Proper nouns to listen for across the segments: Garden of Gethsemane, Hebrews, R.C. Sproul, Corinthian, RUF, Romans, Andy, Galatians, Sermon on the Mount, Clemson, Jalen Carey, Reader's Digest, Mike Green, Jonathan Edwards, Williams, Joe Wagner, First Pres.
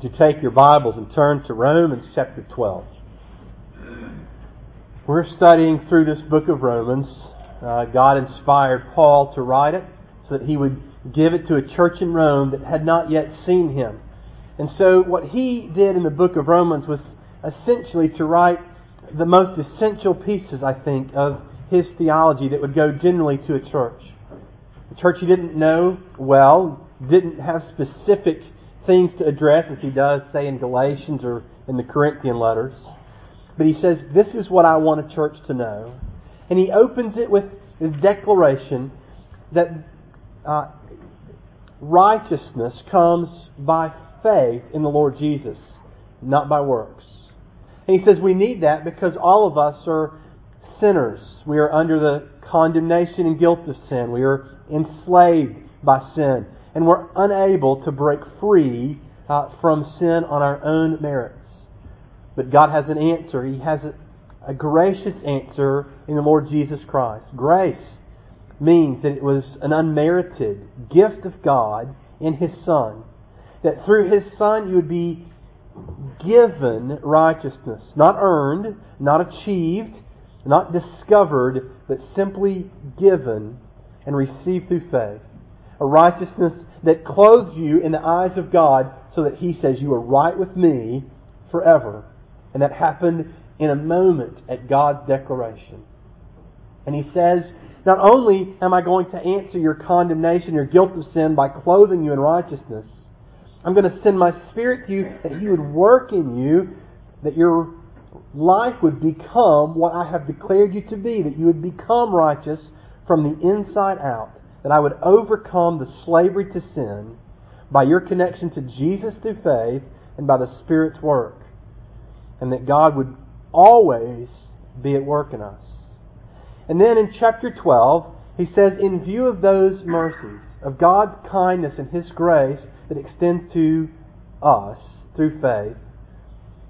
to take your Bibles and turn to Romans chapter 12. We're studying through this book of Romans. God inspired Paul to write it so that he would give it to a church in Rome that had not yet seen him. And so what he did in the book of Romans was essentially to write the most essential pieces, I think, of his theology that would go generally to a church. A church he didn't know well, didn't have specific things to address, as he does, say, in Galatians or in the Corinthian letters. But he says, this is what I want a church to know. And he opens it with this declaration that righteousness comes by faith in the Lord Jesus, not by works. And he says we need that because all of us are sinners. We are under the condemnation and guilt of sin. We are enslaved by sin. And we're unable to break free from sin on our own merits. But God has an answer. He has a gracious answer in the Lord Jesus Christ. Grace means that it was an unmerited gift of God in His Son. That through His Son you would be given righteousness. Not earned, not achieved, not discovered, but simply given and received through faith. A righteousness that clothes you in the eyes of God so that He says you are right with me forever. And that happened in a moment at God's declaration. And He says, not only am I going to answer your condemnation, your guilt of sin by clothing you in righteousness, I'm going to send my Spirit to you that He would work in you, that your life would become what I have declared you to be, that you would become righteous from the inside out, that I would overcome the slavery to sin by your connection to Jesus through faith and by the Spirit's work, and that God would always be at work in us. And then in chapter 12, he says, in view of those mercies, of God's kindness and His grace that extends to us through faith,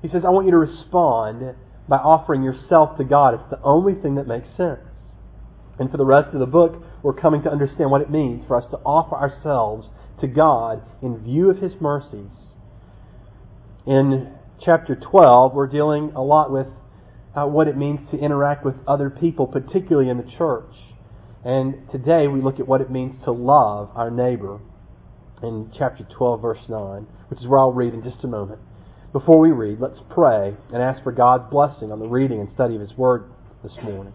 he says, I want you to respond by offering yourself to God. It's the only thing that makes sense. And for the rest of the book, we're coming to understand what it means for us to offer ourselves to God in view of His mercies. In chapter 12, we're dealing a lot with what it means to interact with other people, particularly in the church. And today we look at what it means to love our neighbor in chapter 12, verse 9, which is where I'll read in just a moment. Before we read, let's pray and ask for God's blessing on the reading and study of His Word this morning.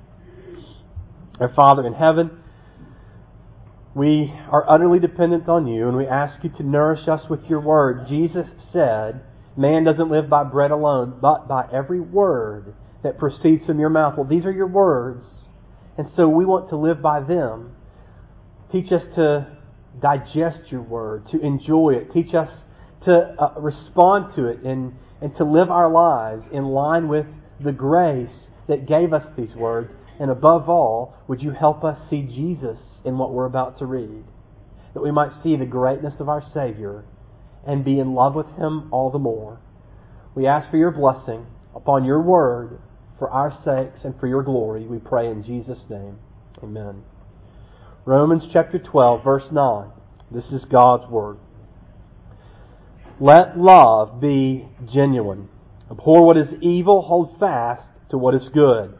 Our Father in heaven, we are utterly dependent on You, and we ask You to nourish us with Your Word. Jesus said, man doesn't live by bread alone, but by every word that proceeds from Your mouth. Well, these are Your words, and so we want to live by them. Teach us to digest Your Word, to enjoy it. Teach us to respond to it and to live our lives in line with the grace that gave us these words. And above all, would You help us see Jesus in what we're about to read, that we might see the greatness of our Savior and be in love with Him all the more. We ask for Your blessing upon Your Word for our sakes and for Your glory. We pray in Jesus' name. Amen. Romans chapter 12, verse 9. This is God's Word. Let love be genuine. Abhor what is evil, hold fast to what is good.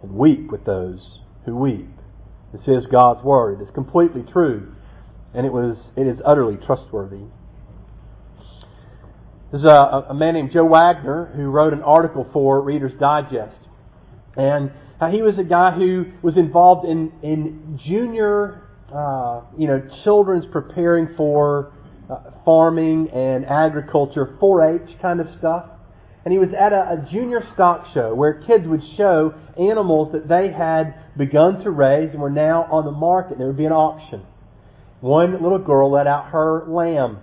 And weep with those who weep. This is God's Word. It is completely true, and it is utterly trustworthy. There's a man named Joe Wagner who wrote an article for Reader's Digest. And he was a guy who was involved in junior children's preparing for farming and agriculture, 4-H kind of stuff. And he was at a junior stock show where kids would show animals that they had begun to raise and were now on the market. There would be an auction. One little girl let out her lamb.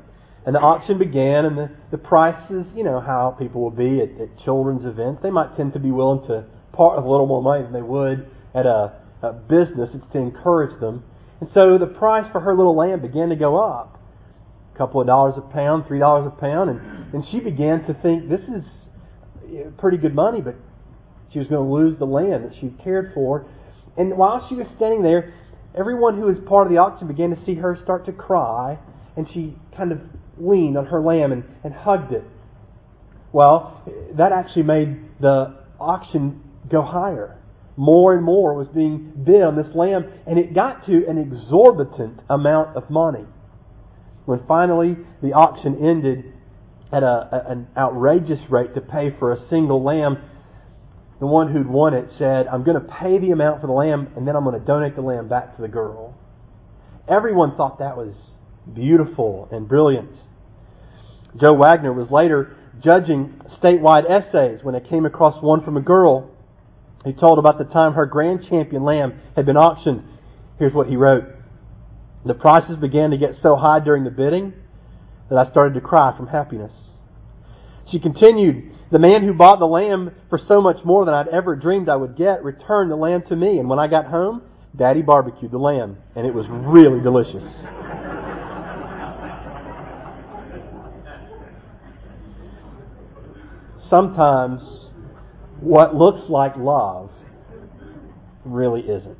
And the auction began, and the prices, you know how people will be at children's events. They might tend to be willing to part with a little more money than they would at a business. It's to encourage them. And so the price for her little lamb began to go up. A couple of dollars a pound, $3 a pound. And she began to think, this is pretty good money, but she was going to lose the lamb that she cared for. And while she was standing there, everyone who was part of the auction began to see her start to cry, and she kind of leaned on her lamb and hugged it. Well, that actually made the auction go higher. More and more was being bid on this lamb, and it got to an exorbitant amount of money. When finally the auction ended at an outrageous rate to pay for a single lamb, the one who'd won it said, "I'm going to pay the amount for the lamb, and then I'm going to donate the lamb back to the girl." Everyone thought that was beautiful and brilliant. Joe Wagner was later judging statewide essays when I came across one from a girl who told about the time her grand champion lamb had been auctioned. Here's what he wrote. "The prices began to get so high during the bidding that I started to cry from happiness." She continued, "The man who bought the lamb for so much more than I'd ever dreamed I would get returned the lamb to me. And when I got home, Daddy barbecued the lamb, and it was really delicious." Sometimes what looks like love really isn't.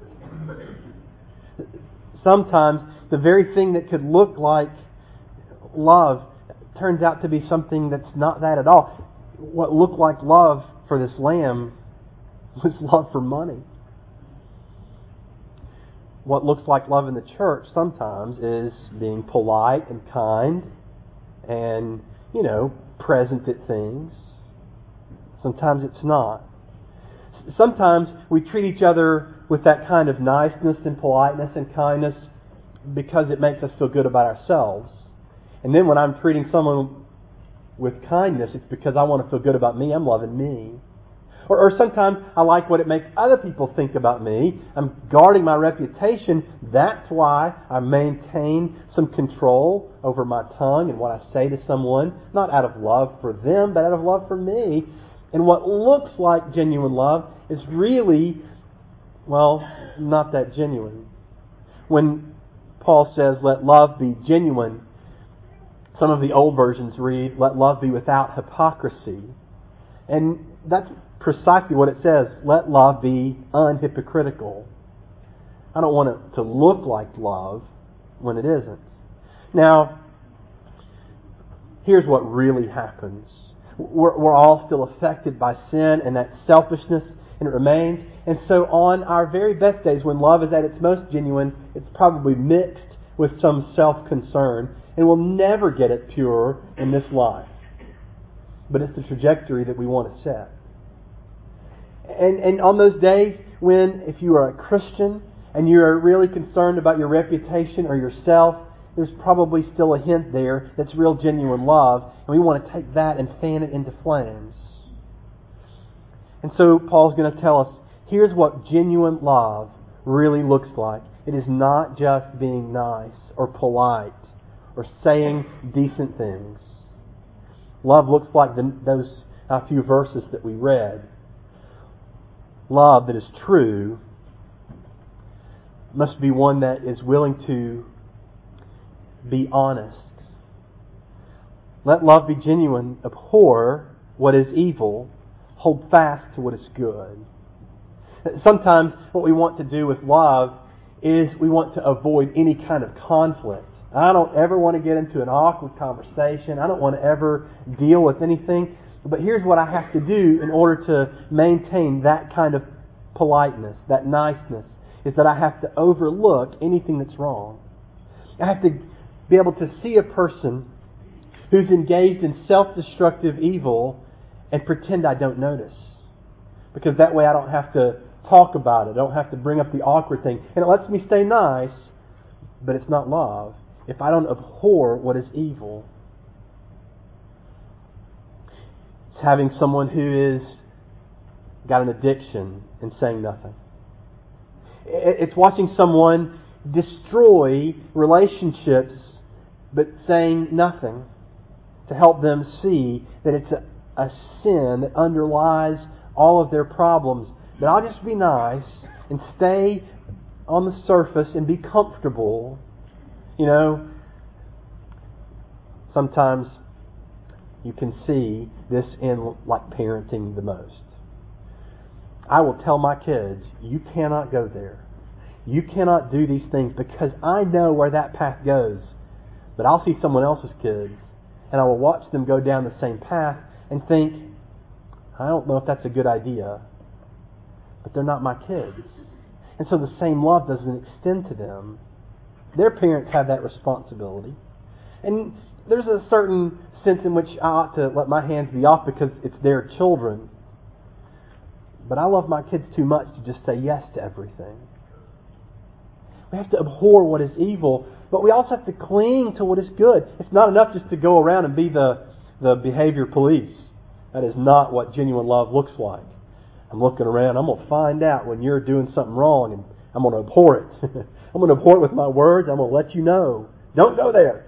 Sometimes the very thing that could look like love turns out to be something that's not that at all. What looked like love for this lamb was love for money. What looks like love in the church sometimes is being polite and kind and, you know, present at things. Sometimes it's not. Sometimes we treat each other with that kind of niceness and politeness and kindness because it makes us feel good about ourselves. And then when I'm treating someone with kindness, it's because I want to feel good about me. I'm loving me. Or sometimes I like what it makes other people think about me. I'm guarding my reputation. That's why I maintain some control over my tongue and what I say to someone, not out of love for them, but out of love for me. And what looks like genuine love is really, well, not that genuine. When Paul says, "Let love be genuine," some of the old versions read, "Let love be without hypocrisy." And that's precisely what it says. Let love be unhypocritical. I don't want it to look like love when it isn't. Now, here's what really happens. We're all still affected by sin and that selfishness, and it remains. And so on our very best days, when love is at its most genuine, it's probably mixed with some self-concern, and we'll never get it pure in this life. But it's the trajectory that we want to set. And on those days when, if you are a Christian and you are really concerned about your reputation or yourself, there's probably still a hint there that's real genuine love, and we want to take that and fan it into flames. And so Paul's going to tell us, here's what genuine love really looks like. It is not just being nice or polite or saying decent things. Love looks like those few verses that we read. Love that is true must be one that is willing to be honest. Let love be genuine. Abhor what is evil. Hold fast to what is good. Sometimes what we want to do with love is we want to avoid any kind of conflict. I don't ever want to get into an awkward conversation. I don't want to ever deal with anything. But here's what I have to do in order to maintain that kind of politeness, that niceness, is that I have to overlook anything that's wrong. I have to be able to see a person who's engaged in self-destructive evil and pretend I don't notice. Because that way I don't have to talk about it. I don't have to bring up the awkward thing. And it lets me stay nice, but it's not love if I don't abhor what is evil. It's having someone who is got an addiction and saying nothing. It's watching someone destroy relationships but saying nothing. to help them see that it's a sin that underlies all of their problems. But I'll just be nice and stay on the surface and be comfortable. You know, sometimes you can see this in like parenting the most. I will tell my kids, you cannot go there. You cannot do these things because I know where that path goes. But I'll see someone else's kids and I will watch them go down the same path and think, I don't know if that's a good idea, but they're not my kids. And so the same love doesn't extend to them. Their parents have that responsibility. And there's a certain sense in which I ought to let my hands be off because it's their children. But I love my kids too much to just say yes to everything. We have to abhor what is evil, but we also have to cling to what is good. It's not enough just to go around and be the behavior police. That is not what genuine love looks like. I'm looking around. I'm going to find out when you're doing something wrong, and I'm going to abhor it. I'm going to abhor it with my words. I'm going to let you know. Don't go there.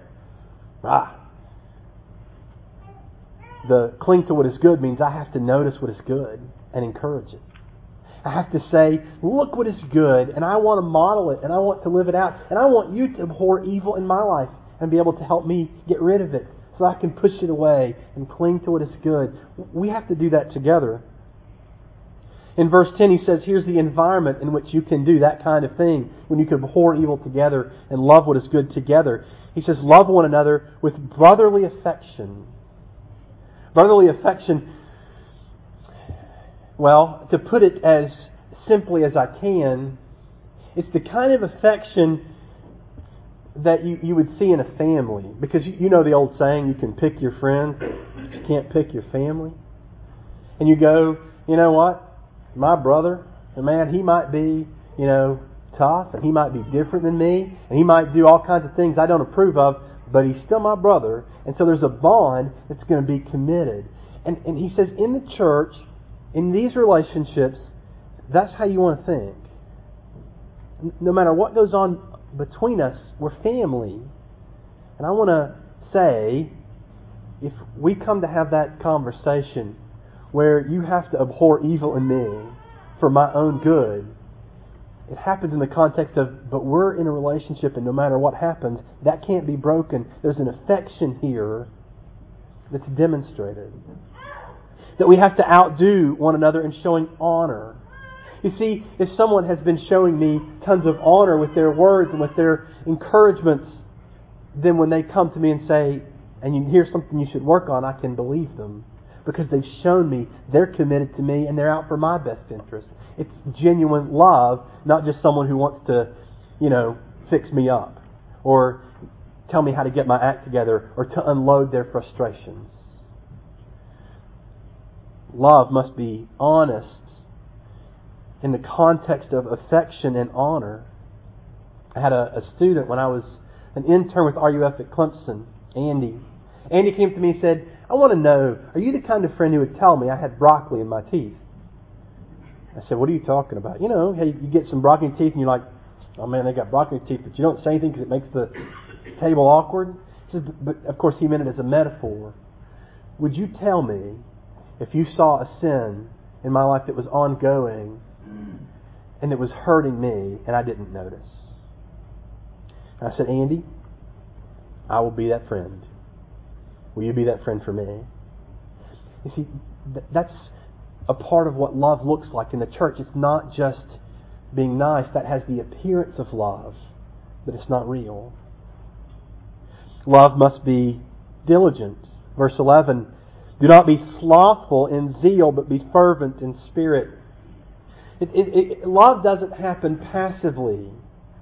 The cling to what is good means I have to notice what is good and encourage it. I have to say, look what is good, and I want to model it, and I want to live it out, and I want you to abhor evil in my life and be able to help me get rid of it so I can push it away and cling to what is good. We have to do that together. In verse 10, he says, here's the environment in which you can do that kind of thing, when you can abhor evil together and love what is good together. He says, love one another with brotherly affection. Brotherly affection, well, to put it as simply as I can, it's the kind of affection that you would see in a family. Because you know the old saying, you can pick your friends, but you can't pick your family. And you go, you know what? My brother, and man, he might be, you know, tough, and he might be different than me, and he might do all kinds of things I don't approve of, but he's still my brother, and so there's a bond that's going to be committed. And he says, in the church, in these relationships, that's how you want to think. No matter what goes on between us, we're family. And I want to say, if we come to have that conversation where you have to abhor evil in me for my own good, it happens in the context of, but we're in a relationship and no matter what happens, that can't be broken. There's an affection here that's demonstrated. That we have to outdo one another in showing honor. You see, if someone has been showing me tons of honor with their words and with their encouragements, then when they come to me and say, and you hear something you should work on, I can believe them. Because they've shown me they're committed to me and they're out for my best interest. It's genuine love, not just someone who wants to, you know, fix me up or tell me how to get my act together or to unload their frustrations. Love must be honest in the context of affection and honor. I had a student when I was an intern with RUF at Clemson, Andy. Andy came to me and said, I want to know, are you the kind of friend who would tell me I had broccoli in my teeth? I said, what are you talking about? You know, hey, you get some broccoli teeth and you're like, oh man, they got broccoli teeth, but you don't say anything because it makes the table awkward. He said, but of course he meant it as a metaphor. Would you tell me if you saw a sin in my life that was ongoing and it was hurting me and I didn't notice? And I said, Andy, I will be that friend. Will you be that friend for me? You see, that's a part of what love looks like in the church. It's not just being nice. That has the appearance of love, but it's not real. Love must be diligent. Verse 11, do not be slothful in zeal, but be fervent in spirit. Love doesn't happen passively,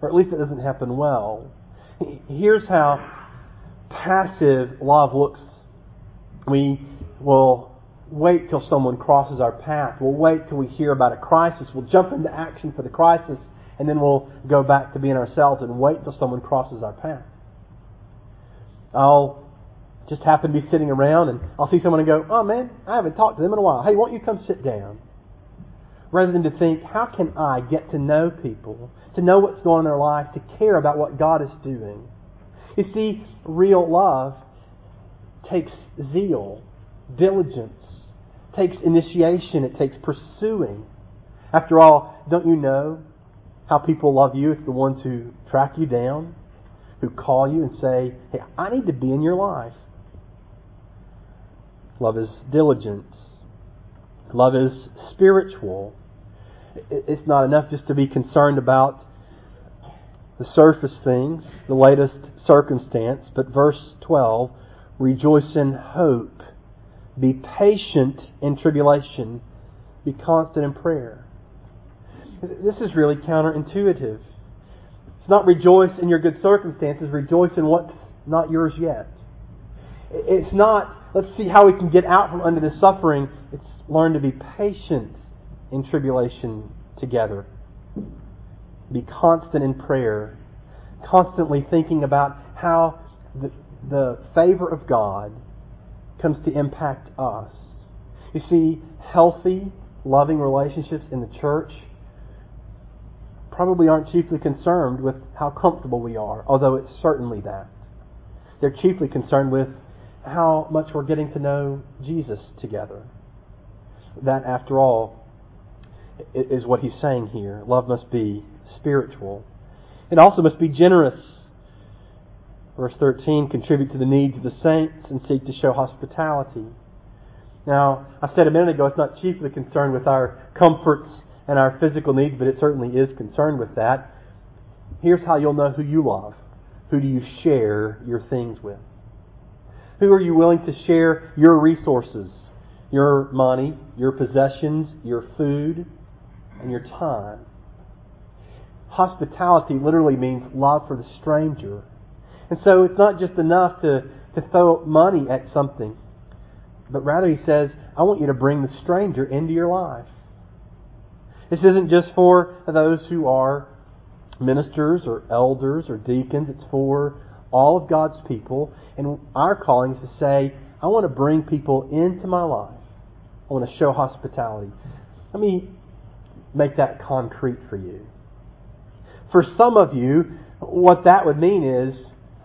or at least it doesn't happen well. Here's how passive love looks. We will wait till someone crosses our path. We'll wait till we hear about a crisis. We'll jump into action for the crisis, and then we'll go back to being ourselves and wait till someone crosses our path. I'll just happen to be sitting around, and I'll see someone and go, oh man, I haven't talked to them in a while. Hey, won't you come sit down? Rather than to think, how can I get to know people, to know what's going on in their life, to care about what God is doing? You see, real love takes zeal, diligence, takes initiation, it takes pursuing. After all, don't you know how people love you? It's the ones who track you down, who call you and say, hey, I need to be in your life. Love is diligence. Love is spiritual. It's not enough just to be concerned about the surface things, the latest circumstance, but verse 12, rejoice in hope, be patient in tribulation, be constant in prayer. This is really counterintuitive. It's not rejoice in your good circumstances, rejoice in what's not yours yet. It's not, let's see how we can get out from under this suffering. It's learn to be patient in tribulation together. Be constant in prayer, constantly thinking about how the favor of God comes to impact us. You see, healthy, loving relationships in the church probably aren't chiefly concerned with how comfortable we are, although it's certainly that. They're chiefly concerned with how much we're getting to know Jesus together. That, after all, is what he's saying here. Love must be spiritual. It also must be generous. Verse 13, contribute to the needs of the saints and seek to show hospitality. Now, I said a minute ago, it's not chiefly concerned with our comforts and our physical needs, but it certainly is concerned with that. Here's how you'll know who you love. Who do you share your things with? Who are you willing to share your resources, your money, your possessions, your food, and your time? Hospitality literally means love for the stranger. And so it's not just enough to throw money at something, but rather he says, I want you to bring the stranger into your life. This isn't just for those who are ministers or elders or deacons. It's for all of God's people. And our calling is to say, I want to bring people into my life. I want to show hospitality. Let me make that concrete for you. For some of you, what that would mean is,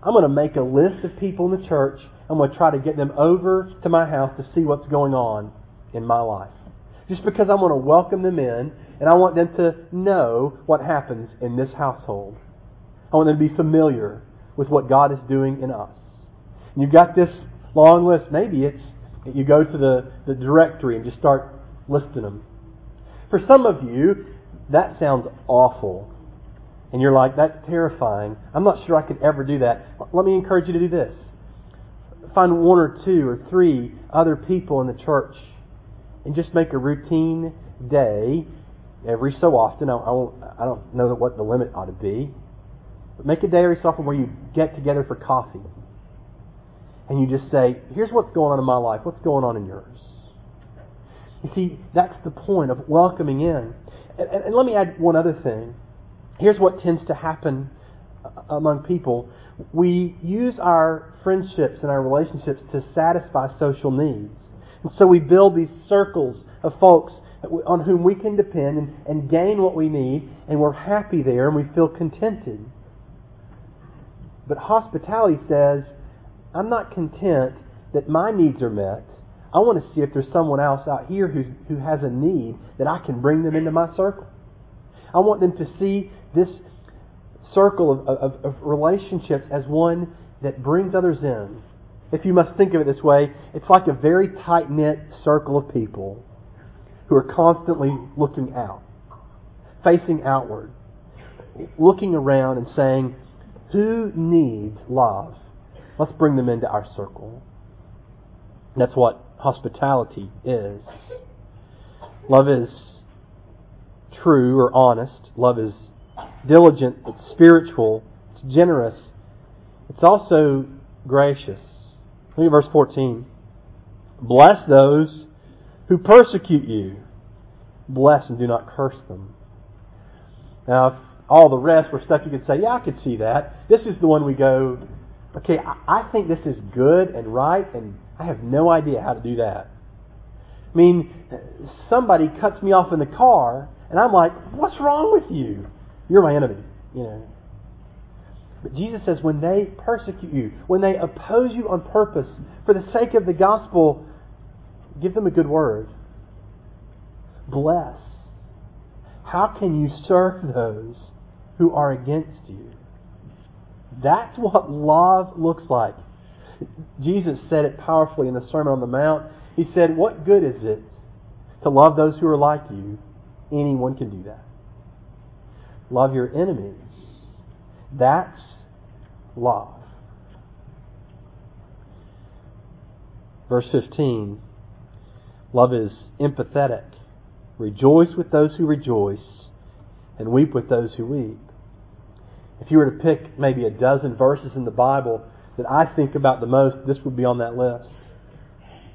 I'm going to make a list of people in the church. I'm going to try to get them over to my house to see what's going on in my life. Just because I want to welcome them in, and I want them to know what happens in this household. I want them to be familiar with what God is doing in us. And you've got this long list. Maybe it's you go to the directory and just start listing them. For some of you, that sounds awful. And you're like, that's terrifying. I'm not sure I could ever do that. Let me encourage you to do this. Find one or two or three other people in the church and just make a routine day every so often. I don't know what the limit ought to be. But make a day every so often where you get together for coffee. And you just say, here's what's going on in my life. What's going on in yours? You see, that's the point of welcoming in. And let me add one other thing. Here's what tends to happen among people. We use our friendships and our relationships to satisfy social needs. And so we build these circles of folks on whom we can depend and gain what we need, and we're happy there and we feel contented. But hospitality says, I'm not content that my needs are met. I want to see if there's someone else out here who has a need that I can bring them into my circle. I want them to see this circle of relationships as one that brings others in. If you must think of it this way, it's like a very tight-knit circle of people who are constantly looking out, facing outward, looking around and saying, who needs love? Let's bring them into our circle. And that's what hospitality is. Love is true or honest. Love is diligent. It's spiritual. It's generous. It's also gracious. Look at verse 14. Bless those who persecute you. Bless and do not curse them. Now, if all the rest were stuff you could say, yeah, I could see that. This is the one we go, okay, I think this is good and right, and I have no idea how to do that. I mean, somebody cuts me off in the car, and I'm like, what's wrong with you? You're my enemy, you know. But Jesus says when they persecute you, when they oppose you on purpose for the sake of the gospel, give them a good word. Bless. How can you serve those who are against you? That's what love looks like. Jesus said it powerfully in the Sermon on the Mount. He said, what good is it to love those who are like you? Anyone can do that. Love your enemies. That's love. Verse 15, love is empathetic. Rejoice with those who rejoice and weep with those who weep. If you were to pick maybe a dozen verses in the Bible that I think about the most, this would be on that list.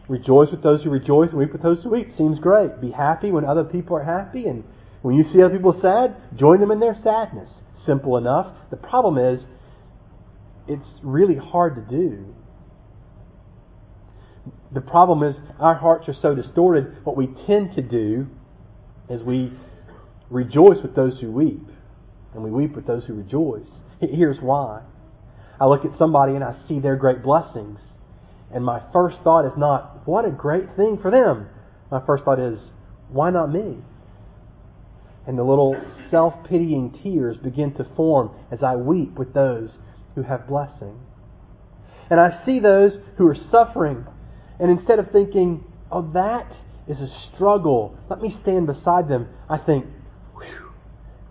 Rejoice with those who rejoice and weep with those who weep. Seems great. Be happy when other people are happy, and when you see other people sad, join them in their sadness. Simple enough. The problem is, it's really hard to do. The problem is, our hearts are so distorted, what we tend to do is we rejoice with those who weep, and we weep with those who rejoice. Here's why. I look at somebody and I see their great blessings, and my first thought is not, what a great thing for them. My first thought is, why not me? And the little self-pitying tears begin to form as I weep with those who have blessing. And I see those who are suffering, and instead of thinking, oh, that is a struggle, let me stand beside them, I think, whew,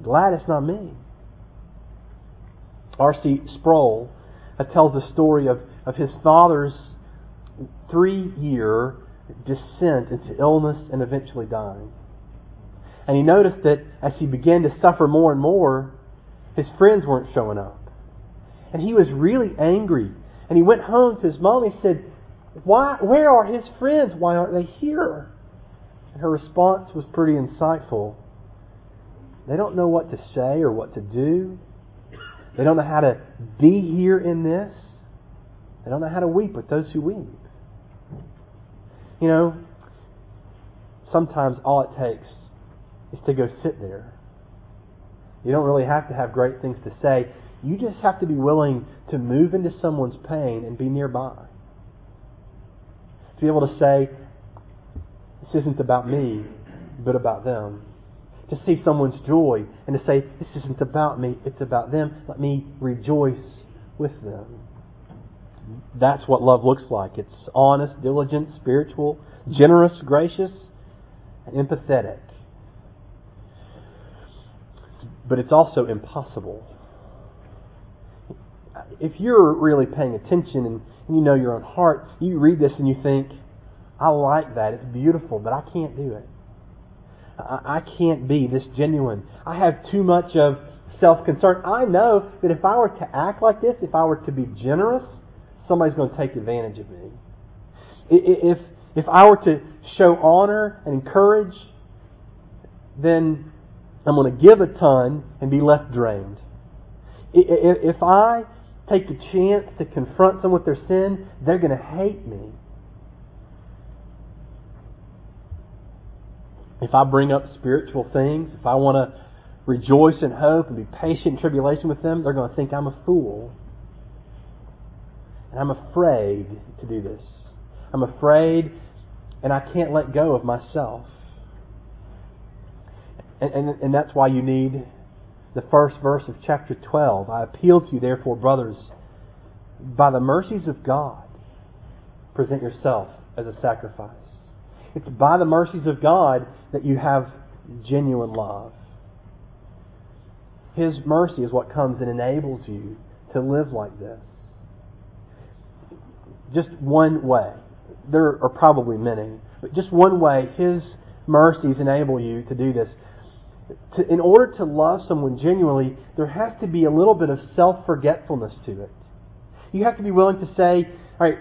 glad it's not me. R.C. Sproul tells the story of his father's 3-year descent into illness and eventually dying. And he noticed that as he began to suffer more and more, his friends weren't showing up. And he was really angry. And he went home to his mom and he said, "Why? Where are his friends? Why aren't they here?" And her response was pretty insightful. They don't know what to say or what to do. They don't know how to be here in this. They don't know how to weep with those who weep. You know, sometimes all it takes is to go sit there. You don't really have to have great things to say. You just have to be willing to move into someone's pain and be nearby. To be able to say, this isn't about me, but about them. To see someone's joy and to say, this isn't about me, it's about them. Let me rejoice with them. That's what love looks like. It's honest, diligent, spiritual, generous, gracious, and empathetic. But it's also impossible. If you're really paying attention and you know your own heart, you read this and you think, I like that, it's beautiful, but I can't do it. I can't be this genuine. I have too much of self-concern. I know that if I were to act like this, if I were to be generous, somebody's going to take advantage of me. If I were to show honor and courage, then I'm going to give a ton and be left drained. If I take the chance to confront someone with their sin, they're going to hate me. If I bring up spiritual things, if I want to rejoice in hope and be patient in tribulation with them, they're going to think I'm a fool. And I'm afraid to do this. I'm afraid, and I can't let go of myself. And that's why you need the first verse of chapter 12. I appeal to you, therefore, brothers, by the mercies of God, present yourself as a sacrifice. It's by the mercies of God that you have genuine love. His mercy is what comes and enables you to live like this. Just one way. There are probably many, but just one way His mercies enable you to do this. In order to love someone genuinely, there has to be a little bit of self-forgetfulness to it. You have to be willing to say, all right,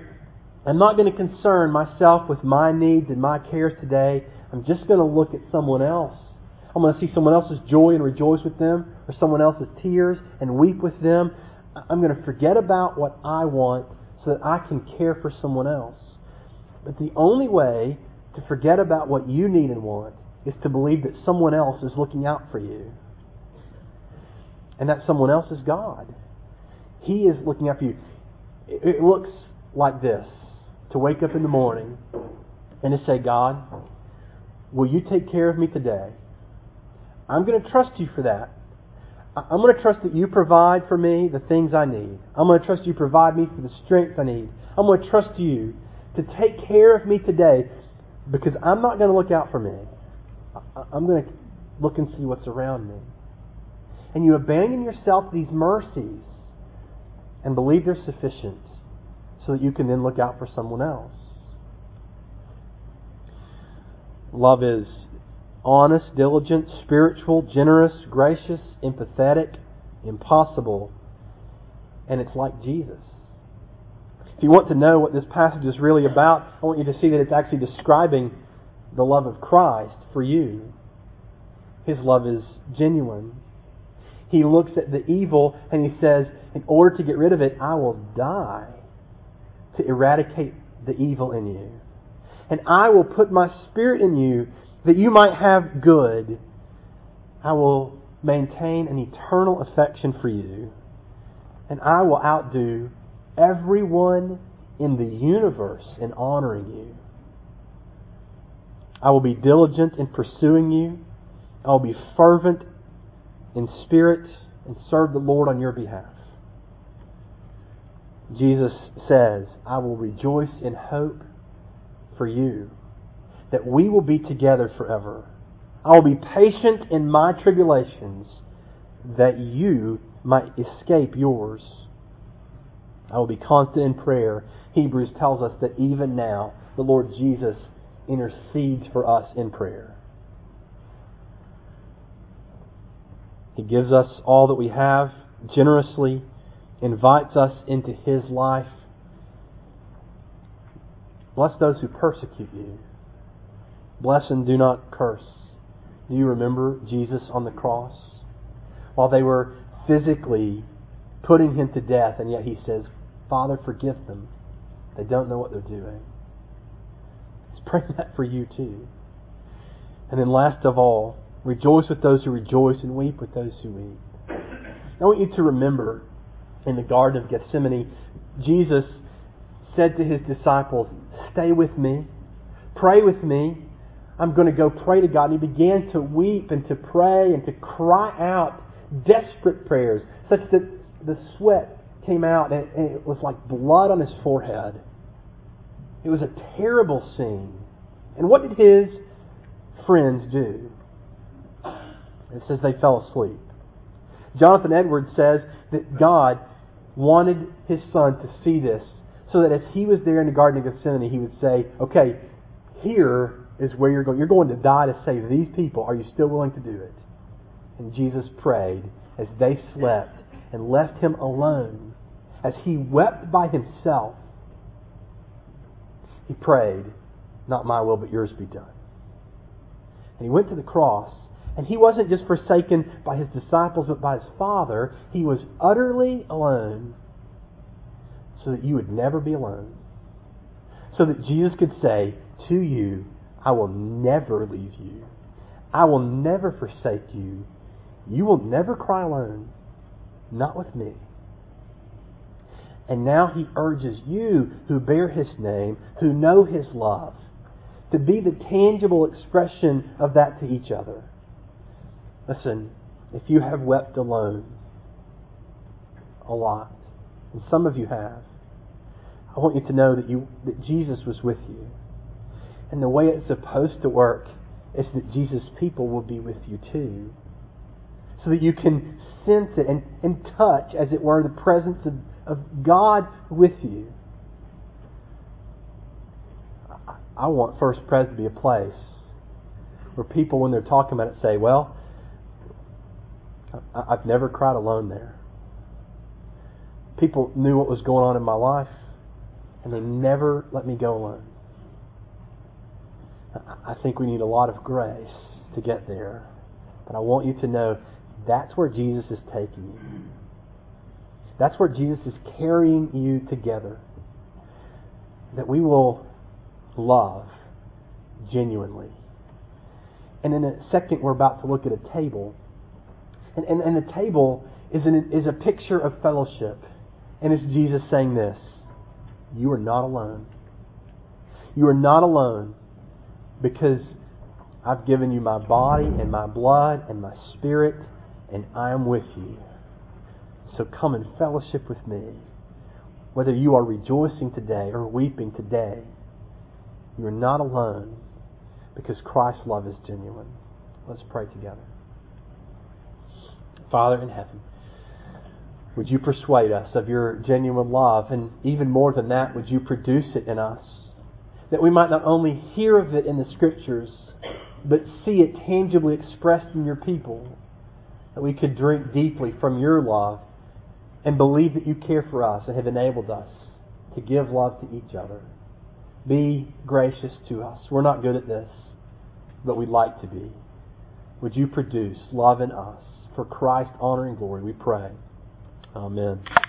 I'm not going to concern myself with my needs and my cares today. I'm just going to look at someone else. I'm going to see someone else's joy and rejoice with them, or someone else's tears and weep with them. I'm going to forget about what I want so that I can care for someone else. But the only way to forget about what you need and want is to believe that someone else is looking out for you. And that someone else is God. He is looking out for you. It looks like this, to wake up in the morning and to say, God, will you take care of me today? I'm going to trust you for that. I'm going to trust that you provide for me the things I need. I'm going to trust you provide me for the strength I need. I'm going to trust you to take care of me today, because I'm not going to look out for me. I'm going to look and see what's around me. And you abandon yourself to these mercies and believe they're sufficient so that you can then look out for someone else. Love is honest, diligent, spiritual, generous, gracious, empathetic, impossible, and it's like Jesus. If you want to know what this passage is really about, I want you to see that it's actually describing the love of Christ for you. His love is genuine. He looks at the evil and he says, in order to get rid of it, I will die to eradicate the evil in you. And I will put my Spirit in you that you might have good. I will maintain an eternal affection for you. And I will outdo everyone in the universe in honoring you. I will be diligent in pursuing you. I will be fervent in spirit and serve the Lord on your behalf. Jesus says, I will rejoice in hope for you, that we will be together forever. I will be patient in my tribulations, that you might escape yours. I will be constant in prayer. Hebrews tells us that even now the Lord Jesus intercedes for us in prayer. He gives us all that we have generously, invites us into His life. Bless those who persecute you. Bless and do not curse. Do you remember Jesus on the cross? While they were physically putting Him to death, and yet He says, Father, forgive them. They don't know what they're doing. Let's pray that for you too. And then last of all, rejoice with those who rejoice and weep with those who weep. I want you to remember in the Garden of Gethsemane, Jesus said to His disciples, stay with me, pray with me, I'm going to go pray to God. And He began to weep and to pray and to cry out desperate prayers such that the sweat came out and it was like blood on His forehead. It was a terrible scene. And what did His friends do? It says they fell asleep. Jonathan Edwards says that God wanted His Son to see this so that as He was there in the Garden of Gethsemane, He would say, okay, here is where you're going. You're going to die to save these people. Are you still willing to do it? And Jesus prayed as they slept and left Him alone. As He wept by Himself, He prayed, not my will, but yours be done. And He went to the cross. And He wasn't just forsaken by His disciples, but by His Father. He was utterly alone so that you would never be alone. So that Jesus could say to you, I will never leave you. I will never forsake you. You will never cry alone. Not with me. And now He urges you who bear His name, who know His love, to be the tangible expression of that to each other. Listen, if you have wept alone a lot, and some of you have, I want you to know that Jesus was with you. And the way it's supposed to work is that Jesus' people will be with you too. So that you can sense it and touch, as it were, the presence of God with you. I want First Pres to be a place where people, when they're talking about it, say, well, I've never cried alone there. People knew what was going on in my life, and they never let me go alone. I think we need a lot of grace to get there, but I want you to know that's where Jesus is taking you. That's where Jesus is carrying you together. That we will love genuinely. And in a second, we're about to look at a table. And the table is a picture of fellowship. And it's Jesus saying this: you are not alone. You are not alone, because I've given you my body and my blood and my spirit, and I am with you. So come and fellowship with me. Whether you are rejoicing today or weeping today, you are not alone, because Christ's love is genuine. Let's pray together. Father in heaven, would you persuade us of your genuine love, and even more than that, would you produce it in us, that we might not only hear of it in the Scriptures, but see it tangibly expressed in your people, that we could drink deeply from your love and believe that you care for us and have enabled us to give love to each other. Be gracious to us. We're not good at this, but we'd like to be. Would you produce love in us for Christ's honor and glory, we pray. Amen.